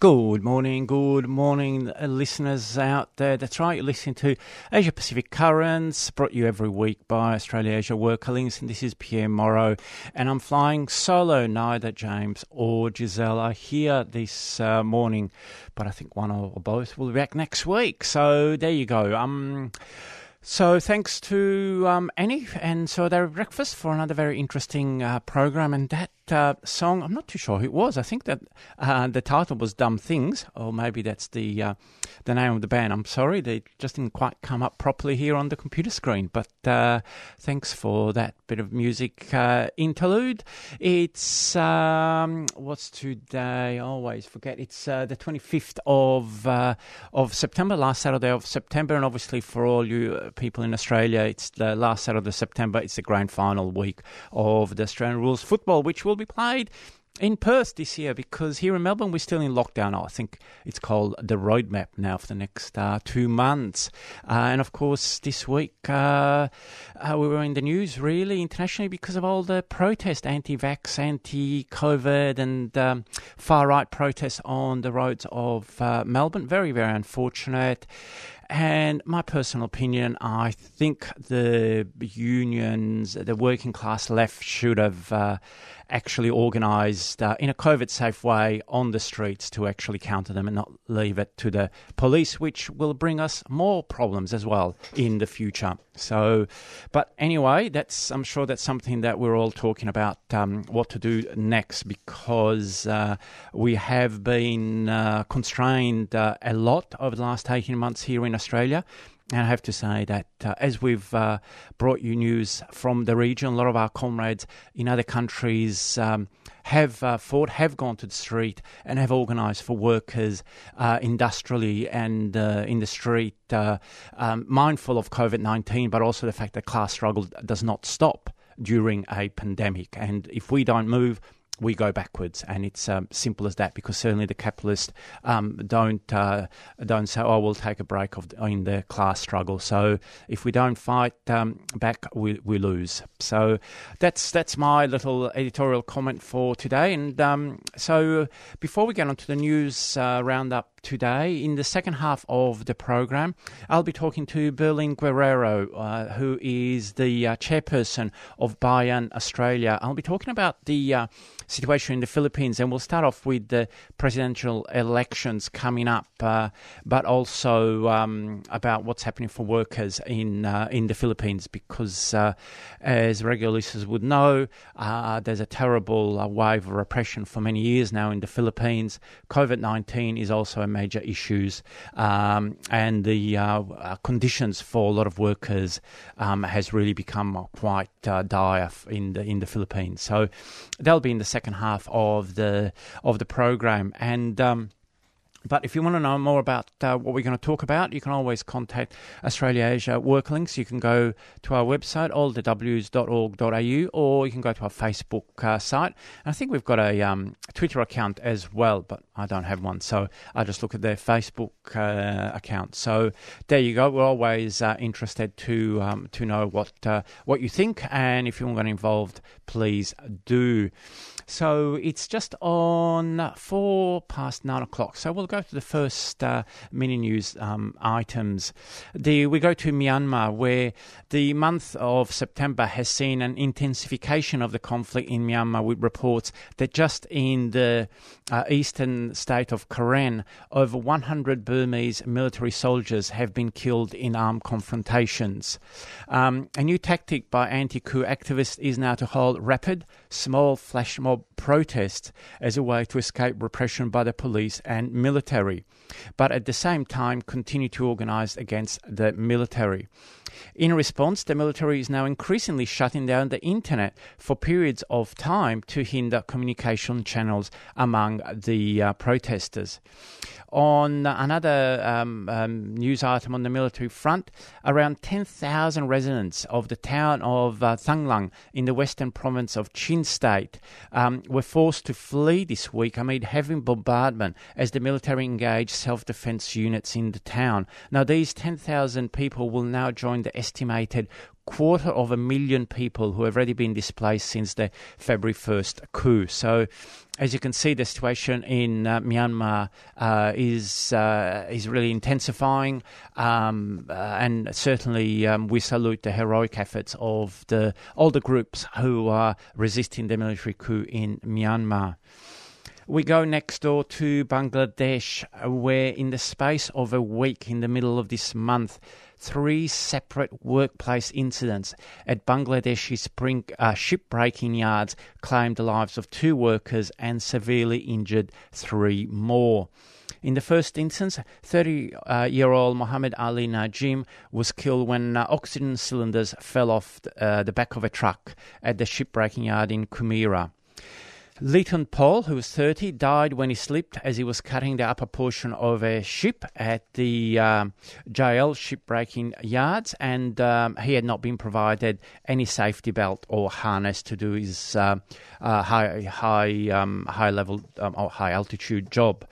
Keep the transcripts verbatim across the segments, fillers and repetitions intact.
Good morning, good morning, uh, listeners out there. That's right, you're listening to Asia Pacific Currents, brought to you every week by Australia-Asia Worker Links, and this is Pierre Morrow, and I'm flying solo. Neither James or Giselle are here this uh, morning, but I think one or both will be back next week. So there you go. Um... So thanks to um, Annie and so their breakfast for another very interesting uh, program. And that uh, song, I'm not too sure who it was. I think that uh, the title was "Dumb Things," or maybe that's the uh, the name of the band. I'm sorry, they just didn't quite come up properly here on the computer screen. But uh, thanks for that bit of music uh, interlude. It's um, what's today? I always forget. It's uh, the twenty-fifth of uh, of September, last Saturday of September, and obviously for all you. Uh, people in Australia, it's the last Saturday of September. It's the grand final week of the Australian Rules football, which will be played in Perth this year, because here in Melbourne we're still in lockdown. I think it's called the roadmap now for the next uh, two months. Uh, and of course this week uh, uh, we were in the news really internationally because of all the protest, anti-vax, anti-COVID and um, far-right protests on the roads of uh, Melbourne. Very, very unfortunate. And my personal opinion, I think the unions, the working class left should have uh, actually organised uh, in a COVID-safe way on the streets to actually counter them and not leave it to the police, which will bring us more problems as well in the future. So, but anyway, that's I'm sure that's something that we're all talking about, um, what to do next, because uh, we have been uh, constrained uh, a lot over the last eighteen months here in Australia. And I have to say that uh, as we've uh, brought you news from the region, a lot of our comrades in other countries um, have uh, fought, have gone to the street and have organised for workers uh, industrially and uh, in the street, uh, um, mindful of COVID nineteen, but also the fact that class struggle does not stop during a pandemic. And if we don't move, we go backwards, and it's um, simple as that. Because certainly the capitalists um, don't uh, don't say, "Oh, we'll take a break of the, in the class struggle." So if we don't fight um, back, we we lose. So that's that's my little editorial comment for today. And um, so before we get on to the news uh, roundup. Today, in the second half of the program, I'll be talking to Berlin Guerrero, uh, who is the uh, chairperson of Bayan Australia. I'll be talking about the uh, situation in the Philippines, and we'll start off with the presidential elections coming up, uh, but also um, about what's happening for workers in uh, in the Philippines, because uh, as regular listeners would know, uh, there's a terrible uh, wave of repression for many years now in the Philippines. COVID nineteen is also a major issues um, and the uh, conditions for a lot of workers um, has really become quite uh, dire in the in the Philippines. So they'll be in the second half of the of the program. And um, but if you want to know more about uh, what we're going to talk about, you can always contact Australia-Asia Worker Links. You can go to our website, all the w s dot org dot a u, or you can go to our Facebook uh, site. And I think we've got a um, Twitter account as well, but I don't have one, so I just look at their Facebook uh, account. So there you go. We're always uh, interested to um, to know what uh, what you think, and if you want to get involved, please do. So it's just on four past nine o'clock. So we'll go to the first uh, mini-news um, items. The, we go to Myanmar, where the month of September has seen an intensification of the conflict in Myanmar, with reports that just in the uh, eastern state of Karen, over one hundred Burmese military soldiers have been killed in armed confrontations. Um, a new tactic by anti-coup activists is now to hold rapid, small flash mob protests as a way to escape repression by the police and military, but at the same time continue to organise against the military. In response, the military is now increasingly shutting down the internet for periods of time to hinder communication channels among the uh, protesters. On another um, um, news item on the military front, around ten thousand residents of the town of uh, Thanglang in the western province of Chin State um, were forced to flee this week amid heavy bombardment as the military engaged self-defense units in the town. Now, these ten thousand people will now join the estimated quarter of a million people who have already been displaced since the February first coup. So, as you can see, the situation in uh, Myanmar uh, is uh, is really intensifying, um, uh, and certainly um, we salute the heroic efforts of the older groups who are resisting the military coup in Myanmar. We go next door to Bangladesh, where in the space of a week, in the middle of this month, three separate workplace incidents at Bangladesh's spring, uh, shipbreaking yards claimed the lives of two workers and severely injured three more. In the first instance, thirty-year-old uh, Mohammed Ali Najim was killed when uh, oxygen cylinders fell off the, uh, the back of a truck at the shipbreaking yard in Kumira. Leighton Paul, who was thirty, died when he slipped as he was cutting the upper portion of a ship at the um, J L shipbreaking yards, and um, he had not been provided any safety belt or harness to do his uh, uh, high, high, um, high level um, or high altitude job.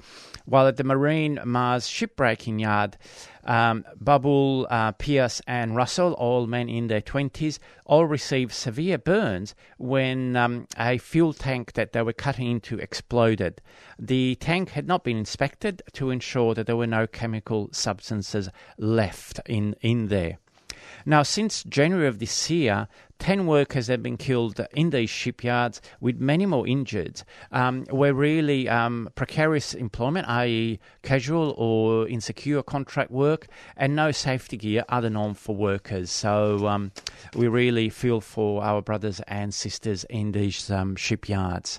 While at the Marine Mars shipbreaking yard, um, Babul, uh, Pierce and Russell, all men in their twenties, all received severe burns when um, a fuel tank that they were cutting into exploded. The tank had not been inspected to ensure that there were no chemical substances left in, in there. Now, since January of this year, ten workers have been killed in these shipyards, with many more injured, um, where really um, precarious employment, that is casual or insecure contract work, and no safety gear are the norm for workers. So um, we really feel for our brothers and sisters in these um, shipyards.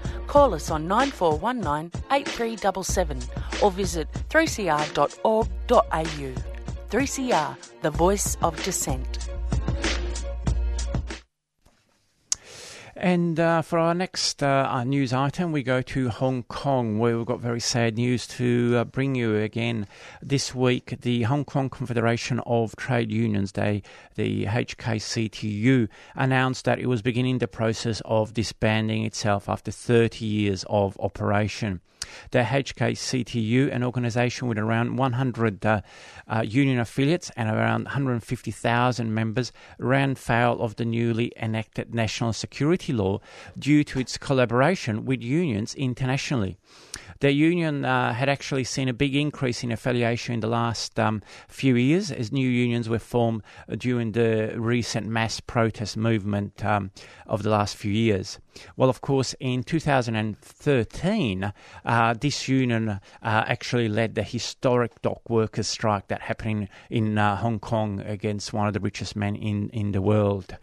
Call us on nine four one nine eight three seven seven or visit three c r dot org dot a u. three C R, the voice of dissent. And uh, for our next uh, our news item, we go to Hong Kong, where we've got very sad news to uh, bring you again this week. The Hong Kong Confederation of Trade Unions, they, the H K C T U, announced that it was beginning the process of disbanding itself after thirty years of operation. The H K C T U, an organisation with around one hundred uh, uh, union affiliates and around one hundred fifty thousand members, ran foul of the newly enacted national security law due to its collaboration with unions internationally. The union uh, had actually seen a big increase in affiliation in the last um, few years, as new unions were formed during the recent mass protest movement um, of the last few years. Well, of course, in two thousand thirteen, uh, this union uh, actually led the historic dock workers' strike that happened in uh, Hong Kong against one of the richest men in, in the world.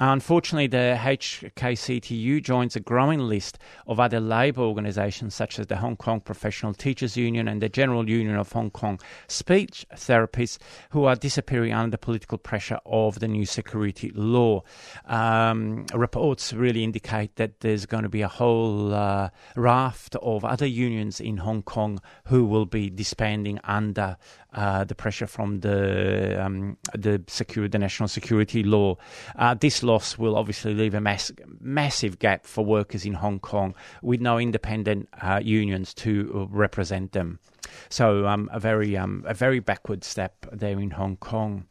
Unfortunately, the H K C T U joins a growing list of other labour organisations such as the Hong Kong Professional Teachers Union and the General Union of Hong Kong Speech Therapists, who are disappearing under the political pressure of the new security law. Um, reports really indicate that there's going to be a whole uh, raft of other unions in Hong Kong who will be disbanding under uh, the pressure from the um, the, secure, the national security law. Uh, this loss will obviously leave a mass, massive gap for workers in Hong Kong with no independent uh, unions to represent them. So um, a very um, a very backward step there in Hong Kong.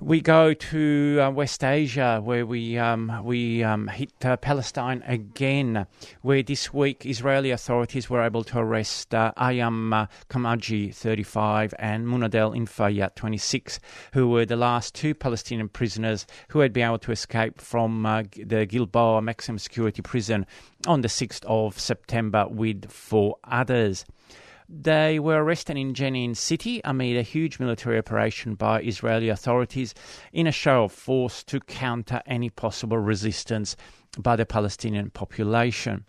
We go to uh, West Asia, where we um, we um, hit uh, Palestine again, where this week Israeli authorities were able to arrest uh, Ayam uh, Kamaji, thirty-five, and Munadel Infayat, twenty-six, who were the last two Palestinian prisoners who had been able to escape from uh, the Gilboa maximum security prison on the sixth of September with four others. They were arrested in Jenin City amid a huge military operation by Israeli authorities in a show of force to counter any possible resistance by the Palestinian population.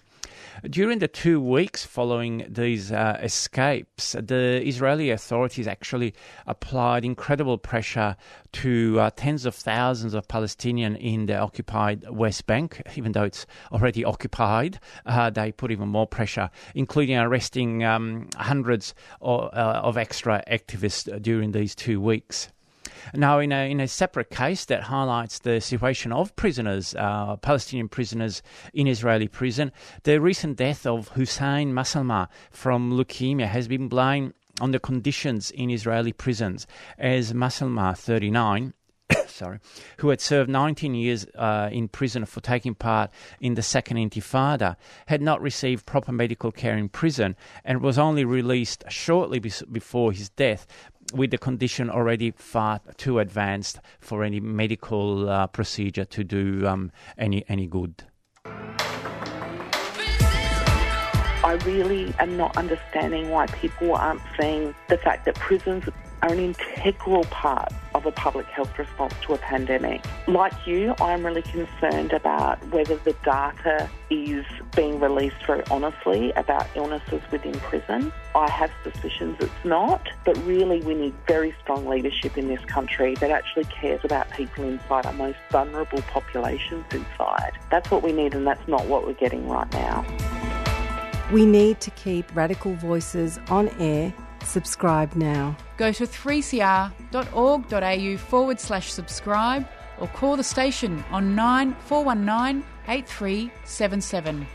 During the two weeks following these uh, escapes, the Israeli authorities actually applied incredible pressure to uh, tens of thousands of Palestinians in the occupied West Bank. Even though it's already occupied, uh, they put even more pressure, including arresting um, hundreds of, uh, of extra activists during these two weeks. Now, in a in a separate case that highlights the situation of prisoners, uh, Palestinian prisoners in Israeli prison, the recent death of Hussein Masalma from leukemia has been blamed on the conditions in Israeli prisons, as Masalma, thirty-nine, sorry, who had served nineteen years uh, in prison for taking part in the Second Intifada, had not received proper medical care in prison and was only released shortly be- before his death, with the condition already far too advanced for any medical uh, procedure to do um, any any good. I really am not understanding why people aren't seeing the fact that prisons are an integral part of a public health response to a pandemic. Like you, I'm really concerned about whether the data is being released very honestly about illnesses within prison. I have suspicions it's not, but really we need very strong leadership in this country that actually cares about people inside, our most vulnerable populations inside. That's what we need, and that's not what we're getting right now. We need to keep radical voices on air. Subscribe now. Go to three c r dot org.au forward slash subscribe or call the station on nine four one nine eight three seven seven.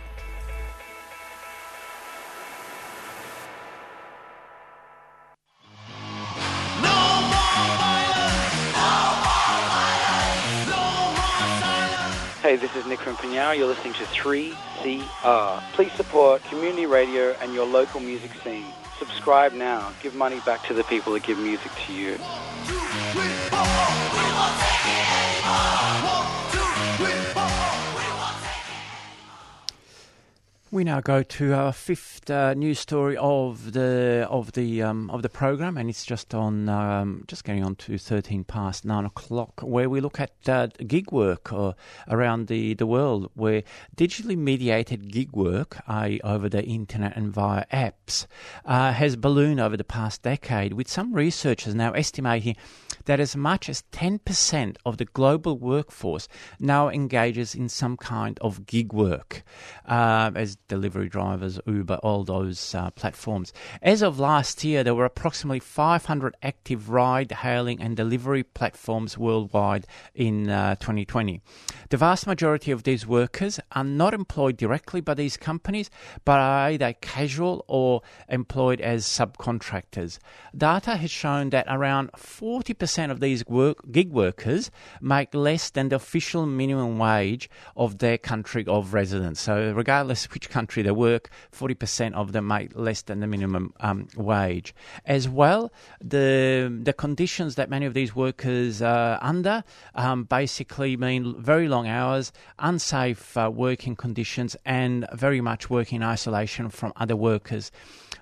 Hey, this is Nick from Pinara. You're listening to three C R. Please support community radio and your local music scene. Subscribe now. Give money back to the people that give music to you. One, two, three, four. We won't take it anymore. One, two, three, four. We won't take it anymore. We now go to our fifth uh, news story of the of the um, of the program, and it's just on um, just getting on to thirteen past nine o'clock, where we look at uh, gig work uh, around the, the world, where digitally mediated gig work, that is over the internet and via apps, uh, has ballooned over the past decade, with some researchers now estimating that as much as ten percent of the global workforce now engages in some kind of gig work, uh, as delivery drivers, Uber, all those uh, platforms. As of last year, there were approximately five hundred active ride, hailing and delivery platforms worldwide in uh, twenty twenty. The vast majority of these workers are not employed directly by these companies, but are either casual or employed as subcontractors. Data has shown that around forty percent of these work, gig workers make less than the official minimum wage of their country of residence. So regardless which country they work, forty percent of them make less than the minimum um, wage. As well, the, the conditions that many of these workers are under um, basically mean very long hours, unsafe uh, working conditions, and very much work in isolation from other workers.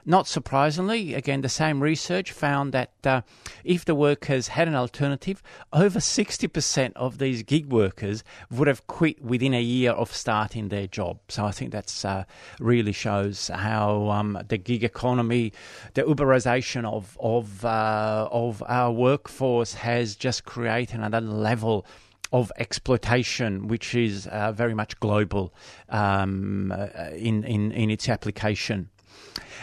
Not surprisingly, again, the same research found that uh, if the workers had an alternative, over sixty percent of these gig workers would have quit within a year of starting their job. So I think that's uh, really shows how um, the gig economy, the Uberization of of uh, of our workforce has just created another level of exploitation, which is uh, very much global um, in, in in its application.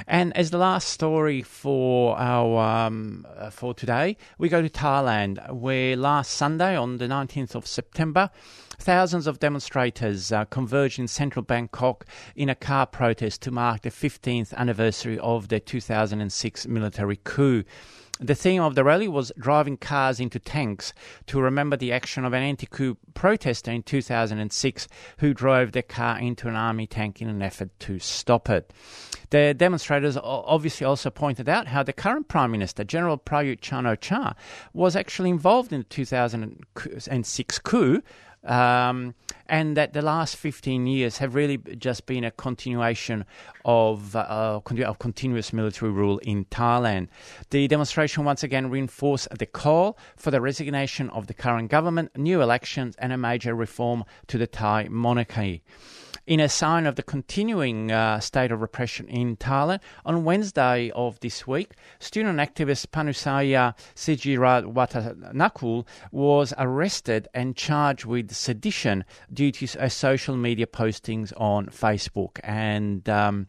And as the last story for our um, for today, we go to Thailand, where last Sunday, on the nineteenth of September, thousands of demonstrators uh, converged in central Bangkok in a car protest to mark the fifteenth anniversary of the two thousand six military coup. The theme of the rally was driving cars into tanks to remember the action of an anti-coup protester in two thousand six who drove their car into an army tank in an effort to stop it. The demonstrators obviously also pointed out how the current Prime Minister, General Prayut Chan-o-cha, was actually involved in the two thousand six coup, Um, and that the last fifteen years have really just been a continuation of, uh, of continuous military rule in Thailand. The demonstration once again reinforced the call for the resignation of the current government, new elections, and a major reform to the Thai monarchy. In a sign of the continuing uh, state of repression in Thailand, on Wednesday of this week, student activist Panusaya Sithijirawattanakul was arrested and charged with sedition due to uh, social media postings on Facebook. And um,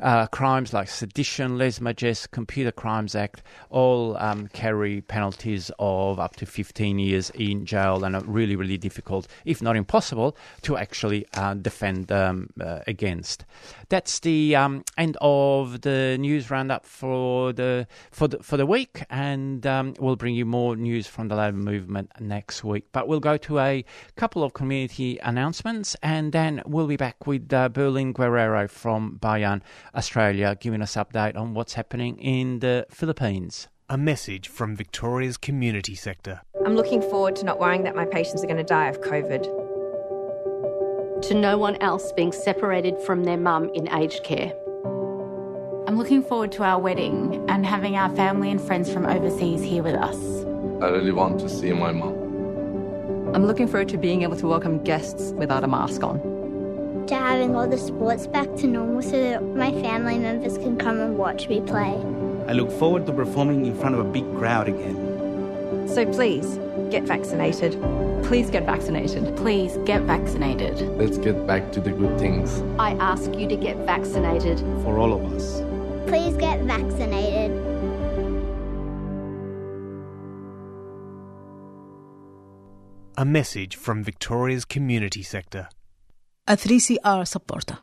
uh, crimes like sedition, lèse majesté, Computer Crimes Act, all um, carry penalties of up to fifteen years in jail, and are really, really difficult, if not impossible, to actually uh, defend the Um, uh, against. That's the um, end of the news roundup for the for the, for the week, and um, we'll bring you more news from the labour movement next week. But we'll go to a couple of community announcements, and then we'll be back with uh, Berlin Guerrero from Bayan Australia, giving us an update on what's happening in the Philippines. A message from Victoria's community sector. I'm looking forward to not worrying that my patients are going to die of COVID. To no one else being separated from their mum in aged care. I'm looking forward to our wedding and having our family and friends from overseas here with us. I really want to see my mum. I'm looking forward to being able to welcome guests without a mask on. To having all the sports back to normal so that my family members can come and watch me play. I look forward to performing in front of a big crowd again. So please, get vaccinated. Please get vaccinated. Please get vaccinated. Let's get back to the good things. I ask you to get vaccinated. For all of us. Please get vaccinated. A message from Victoria's community sector. A three C R supporter.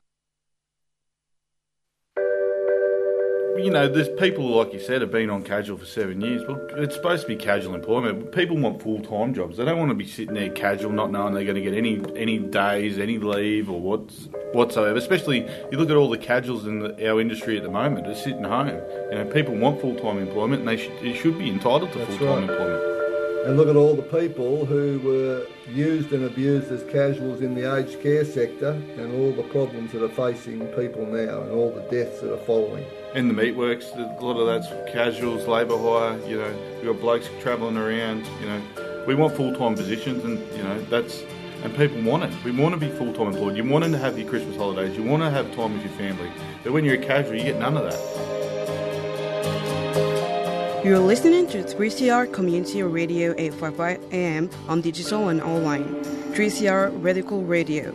You know, there's people, like you said, have been on casual for seven years. Well, it's supposed to be casual employment. People want full-time jobs. They don't want to be sitting there casual, not knowing they're going to get any any days, any leave or what's, whatsoever. Especially, you look at all the casuals in the, our industry at the moment, they're sitting home. You know, people want full-time employment and they should, they should be entitled to That's full-time right. employment. And look at all the people who were used and abused as casuals in the aged care sector and all the problems that are facing people now and all the deaths that are following. And the meatworks, a lot of that's casuals, labour hire, you know, we've got blokes travelling around, you know. We want full-time positions and, you know, that's, and people want it. We want to be full-time employed. You want to have your Christmas holidays, you want to have time with your family. But when you're a casual, you get none of that. You're listening to three C R Community Radio eight fifty-five A M on digital and online. three C R Radical Radio.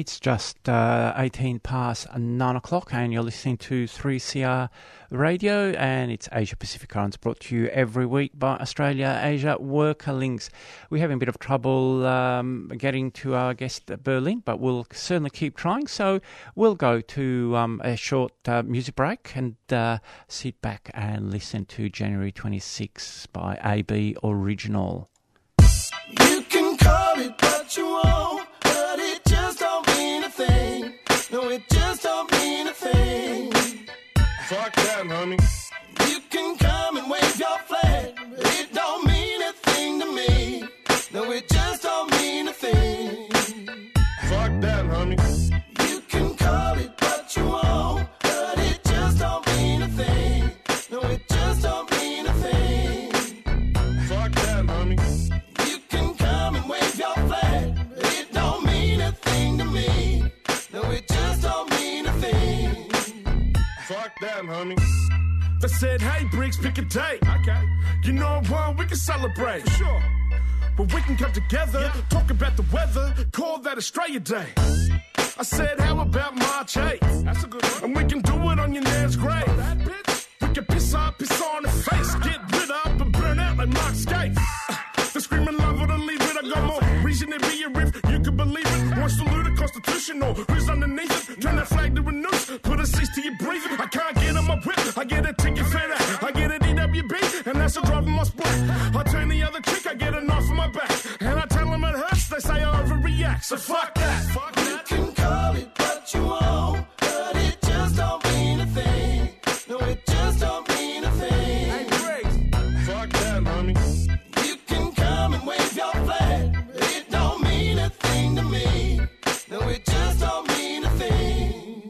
It's just uh, eighteen past nine o'clock and you're listening to three C R Radio, and it's Asia Pacific Currents, brought to you every week by Australia-Asia Worker Links. We're having a bit of trouble um, getting to our guest at Berlin, but we'll certainly keep trying. So we'll go to um, a short uh, music break and uh, sit back and listen to January twenty-sixth by A B Original. You can call it what you want. No, it just don't mean a thing. Fuck that, homie. You can come and wave your flag. Fuck them, homie. They said, hey, Briggs, pick a date. Okay. You know what? We can celebrate. For sure. But we can come together, yeah. Talk about the weather, call that Australia Day. I said, how about March eighth? That's a good one. And we can do it on your nan's grave. Oh, that bitch? We can piss up, piss on her face, get rid up and burn out like Mark Skates. They're screaming love it or leave it. I got more reason to be a rip. You can believe it. Wants to loot a constitutional. Who's underneath it? Turn that flag to a noose. Put a cease to your breathing. I can't get on my whip. I get a ticket for that. I get a D W B, and that's a driving my sport. I turn the other cheek. I get a knife on my back, and I tell them it hurts. They say I overreact. So fuck that. Fuck that. You can call it what you want, but it just don't mean a thing. No, it just don't mean a thing. Hey, Briggs. Fuck that, mommy. You can come and wave your flag. It don't mean a thing to me. No, it just don't mean a thing.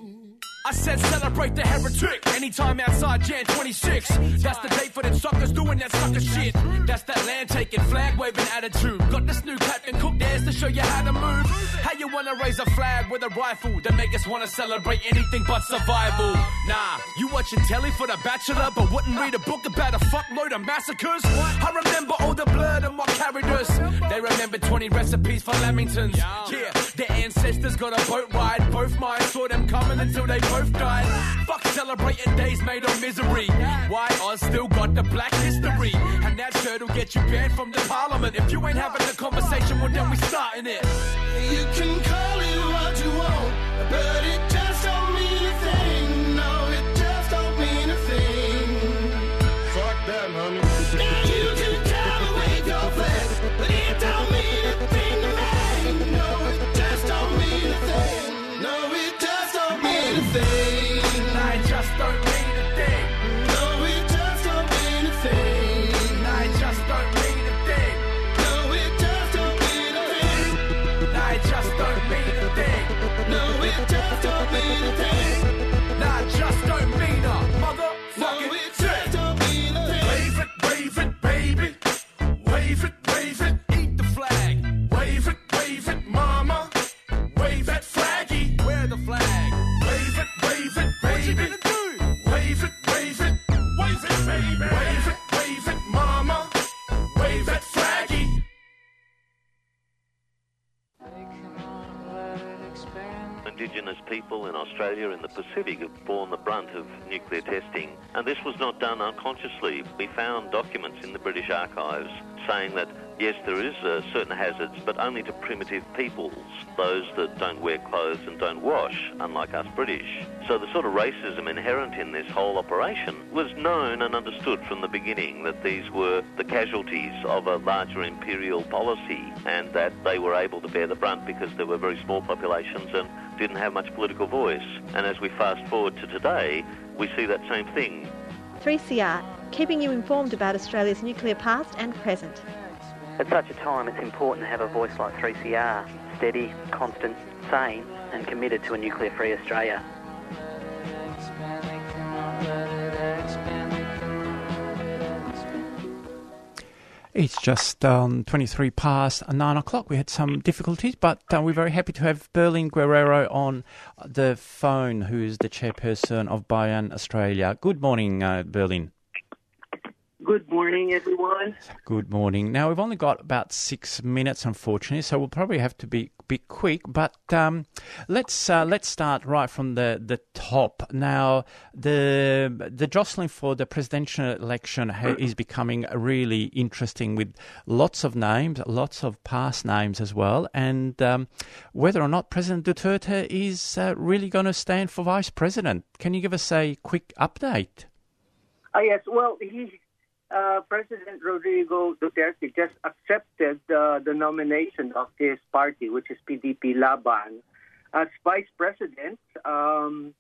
I said celebrate the heretic. Anytime outside January twenty-sixth. That's the day for them suckers doing that sucker shit. That's that land-taking, flag-waving attitude. Got this new Captain Cook dance to show you how to move. How you wanna raise a flag with a rifle that make us wanna celebrate anything but survival. Nah, you watching telly for The Bachelor, but wouldn't read a book about a fuckload of massacres. I remember all the blood and what carried us. They remember twenty recipes for lamingtons. Yeah, their ancestors got a boat ride. Both mine saw them coming until they both died. Fuck celebrating days made of misery. Why Oz still got the black history, and that shirt'll get you banned from the parliament. If you ain't having the conversation, well then we starting it. You can call it what you want, but it just don't mean a thing. No, it just don't mean a thing. Fuck that, honey. Now you can come and wave your flag, but it don't mean a thing to me. No, it just don't mean a thing. No, it just don't mean a thing. I just don't mean a thing. No, it just don't mean a thing. I just don't mean a thing. No, it just don't mean a thing. I just don't mean a thing. No, it just don't mean a thing. I just don't mean a motherfucking thing. No, it just don't mean a thing. Wave it, wave it, baby. Wave it, wave it. Eat the flag. Wave it, wave it, mama. Wave that flaggy. Wear the flag. Wave it, wave it, baby. What you gonna do? Wave it, wave it, wave it, baby. Wave it, wave it, mama. Wave that flaggy. Indigenous people in Australia and the Pacific have borne the brunt of nuclear testing, and this was not done unconsciously. We found documents in the British archives saying that yes, there is uh, certain hazards, but only to primitive peoples, those that don't wear clothes and don't wash, unlike us British. So the sort of racism inherent in this whole operation was known and understood from the beginning, that these were the casualties of a larger imperial policy, and that they were able to bear the brunt because they were very small populations and didn't have much political voice. And as we fast forward to today, we see that same thing. three C R, keeping you informed about Australia's nuclear past and present. At such a time, it's important to have a voice like three C R, steady, constant, sane, and committed to a nuclear-free Australia. It's just um, twenty-three past nine o'clock. We had some difficulties, but uh, we're very happy to have Berlin Guerrero on the phone, who is the chairperson of Bayan Australia. Good morning, uh, Berlin. Good morning, everyone. Good morning. Now, we've only got about six minutes, unfortunately, so we'll probably have to be a bit quick, but um, let's uh, let's start right from the, the top. Now, the the jostling for the presidential election ha- is becoming really interesting, with lots of names, lots of past names as well, and um, whether or not President Duterte is uh, really going to stand for vice president. Can you give us a quick update? Oh, yes. Well, he... Uh, President Rodrigo Duterte just accepted uh, the nomination of his party, which is P D P-Laban, as vice president. Um,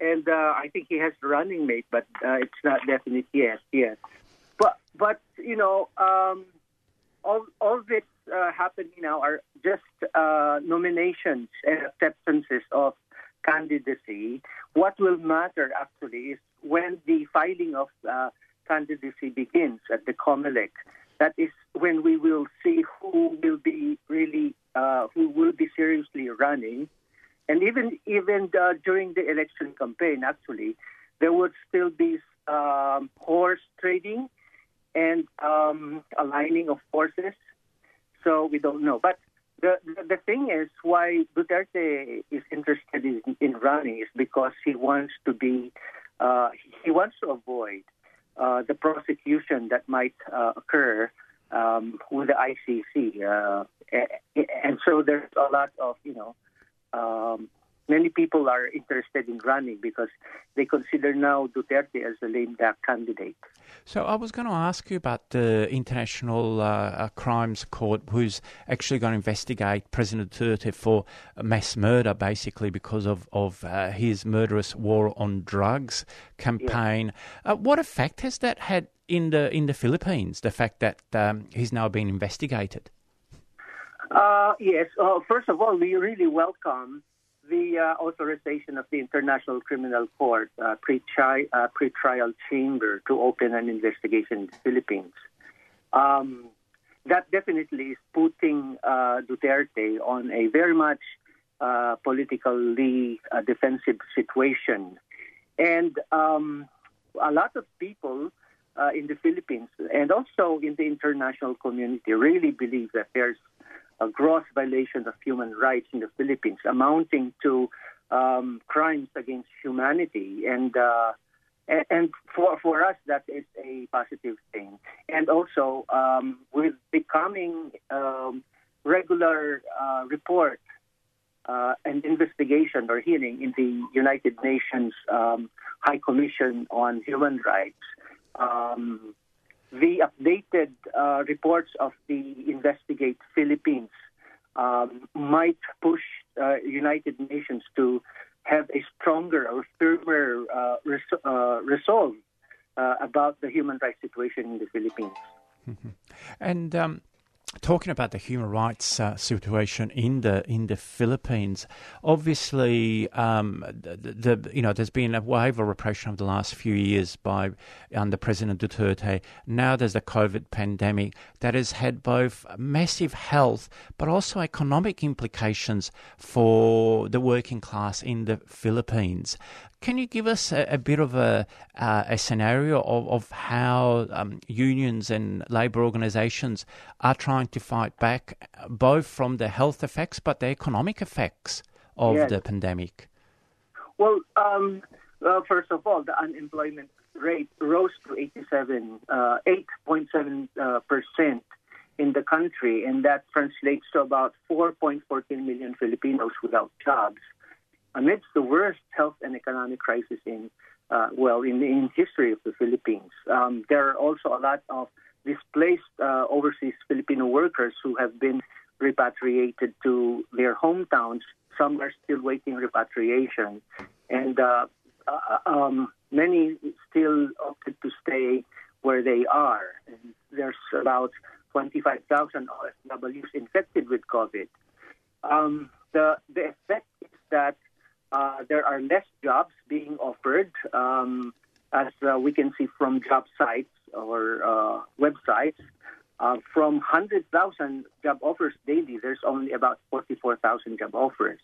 and uh, I think he has a running mate, but uh, it's not definite yet. Yes. But, but you know, um, all all this uh, happening now are just uh, nominations and acceptances of candidacy. What will matter, actually, is when the filing of uh, candidacy begins at the Comelec. That is when we will see who will be really, uh, who will be seriously running. And even even uh, during the election campaign, actually, there would still be um, horse trading and um, aligning of forces. So we don't know. But the, the thing is, why Duterte is interested in, in running is because he wants to be, uh, he wants to avoid uh, the prosecution that might uh, occur um, with the I C C. Uh, and so there's a lot of, you know, um, many people are interested in running because they consider now Duterte as a lame duck candidate. So I was going to ask you about the International uh, Crimes Court, who's actually going to investigate President Duterte for mass murder, basically because of, of uh, his murderous war on drugs campaign. Yeah. Uh, what effect has that had in the, in the Philippines, the fact that um, he's now been investigated? Uh, yes. Uh, first of all, we really welcome the uh, authorization of the International Criminal Court uh, pre-tri- uh, pre-trial chamber to open an investigation in the Philippines. Um, that definitely is putting uh, Duterte on a very much uh, politically uh, defensive situation. And um, a lot of people uh, in the Philippines and also in the international community really believe that there's a gross violation of human rights in the Philippines, amounting to um, crimes against humanity, and uh, and for for us that is a positive thing. And also, um, with becoming um, regular uh, report uh, and investigation or hearing in the United Nations um, High Commission on Human Rights. Um, The updated uh, reports of the Investigate Philippines um, might push uh, United Nations to have a stronger or firmer uh, res- uh, resolve uh, about the human rights situation in the Philippines. Mm-hmm. And um, talking about the human rights uh, situation in the in the Philippines, obviously, um, the, the you know there's been a wave of repression over the last few years by under President Duterte. Now there's the COVID pandemic that has had both massive health but also economic implications for the working class in the Philippines. Can you give us a, a bit of a, uh, a scenario of, of how um, unions and labour organisations are trying to fight back, both from the health effects but the economic effects of yes. the pandemic? Well, um, well, first of all, the unemployment rate rose to eighty-seven, uh, eight point seven percent uh, in the country, and that translates to about four point one four million Filipinos without jobs, amidst the worst health and economic crisis in, uh, well, in in history of the Philippines. Um, there are also a lot of displaced uh, overseas Filipino workers who have been repatriated to their hometowns. Some are still waiting repatriation. And uh, uh, um, many still opted to stay where they are. And there's about twenty-five thousand O F Ws infected with COVID. Um, the, the effect is that Uh, there are less jobs being offered, um, as uh, we can see from job sites or uh, websites. Uh, from one hundred thousand job offers daily, there's only about forty-four thousand job offers.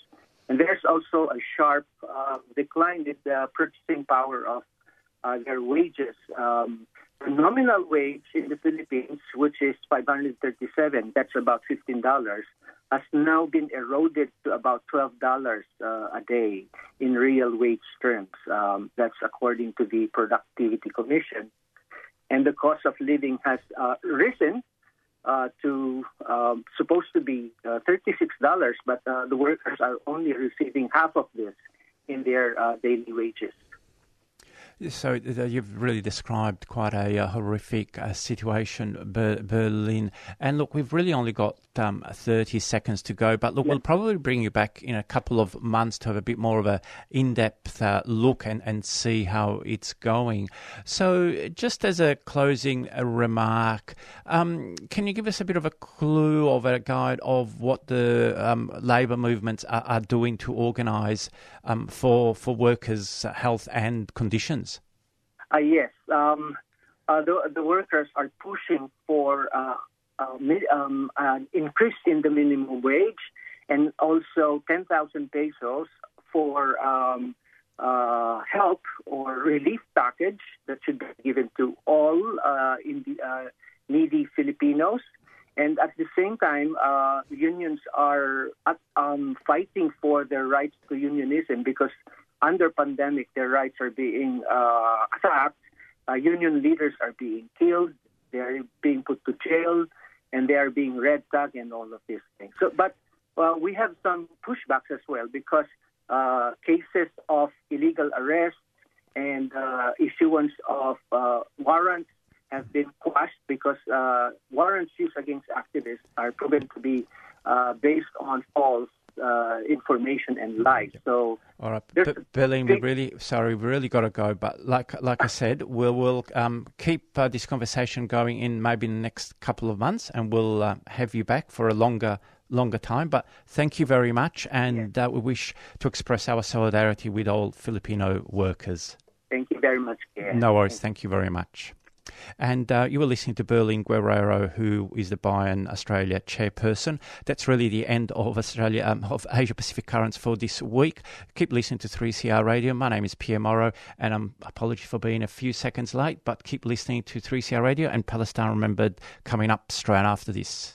And there's also a sharp uh, decline in the purchasing power of uh, their wages. Um, the nominal wage in the Philippines, which is five hundred thirty-seven dollars, that's about fifteen dollars, has now been eroded to about twelve dollars uh, a day in real wage terms. Um, that's according to the Productivity Commission. And the cost of living has uh, risen uh, to um, supposed to be uh, thirty-six dollars, but uh, the workers are only receiving half of this in their uh, daily wages. So you've really described quite a, a horrific uh, situation, Ber- Berlin. And look, we've really only got um, thirty seconds to go. But look, yeah. we'll probably bring you back in a couple of months to have a bit more of an in-depth uh, look and, and see how it's going. So just as a closing remark, um, can you give us a bit of a clue of a guide of what the um, labour movements are, are doing to organise um, for, for workers' health and conditions? Uh, yes, um, uh, the, the workers are pushing for uh, uh, um, an increase in the minimum wage and also ten thousand pesos for um, uh, help or relief package that should be given to all uh, in the, uh, needy Filipinos. And at the same time, uh, unions are at, um, fighting for their rights to unionism because under pandemic, their rights are being uh, attacked. Uh, union leaders are being killed. They are being put to jail, and they are being red tagged and all of these things. So, but uh, we have some pushbacks as well because uh, cases of illegal arrests and uh, issuance of uh, warrants have been quashed because uh, warrants used against activists are proven to be uh, based on false uh, information and lies. So, all right, Berlin, big... we really sorry, we really got to go. But like like I said, we'll we'll um, keep uh, this conversation going in maybe in the next couple of months, and we'll uh, have you back for a longer longer time. But thank you very much, and yeah. uh, we wish to express our solidarity with all Filipino workers. Thank you very much, Pierre. No worries. Thank you very much. And uh, you were listening to Berlin Guerrero, who is the Bayan Australia chairperson. That's really the end of Australia um, of Asia Pacific Currents for this week. Keep listening to three C R Radio. My name is Pierre Morrow, and I'm apology for being a few seconds late, but keep listening to three C R Radio, and Palestine Remembered coming up straight after this.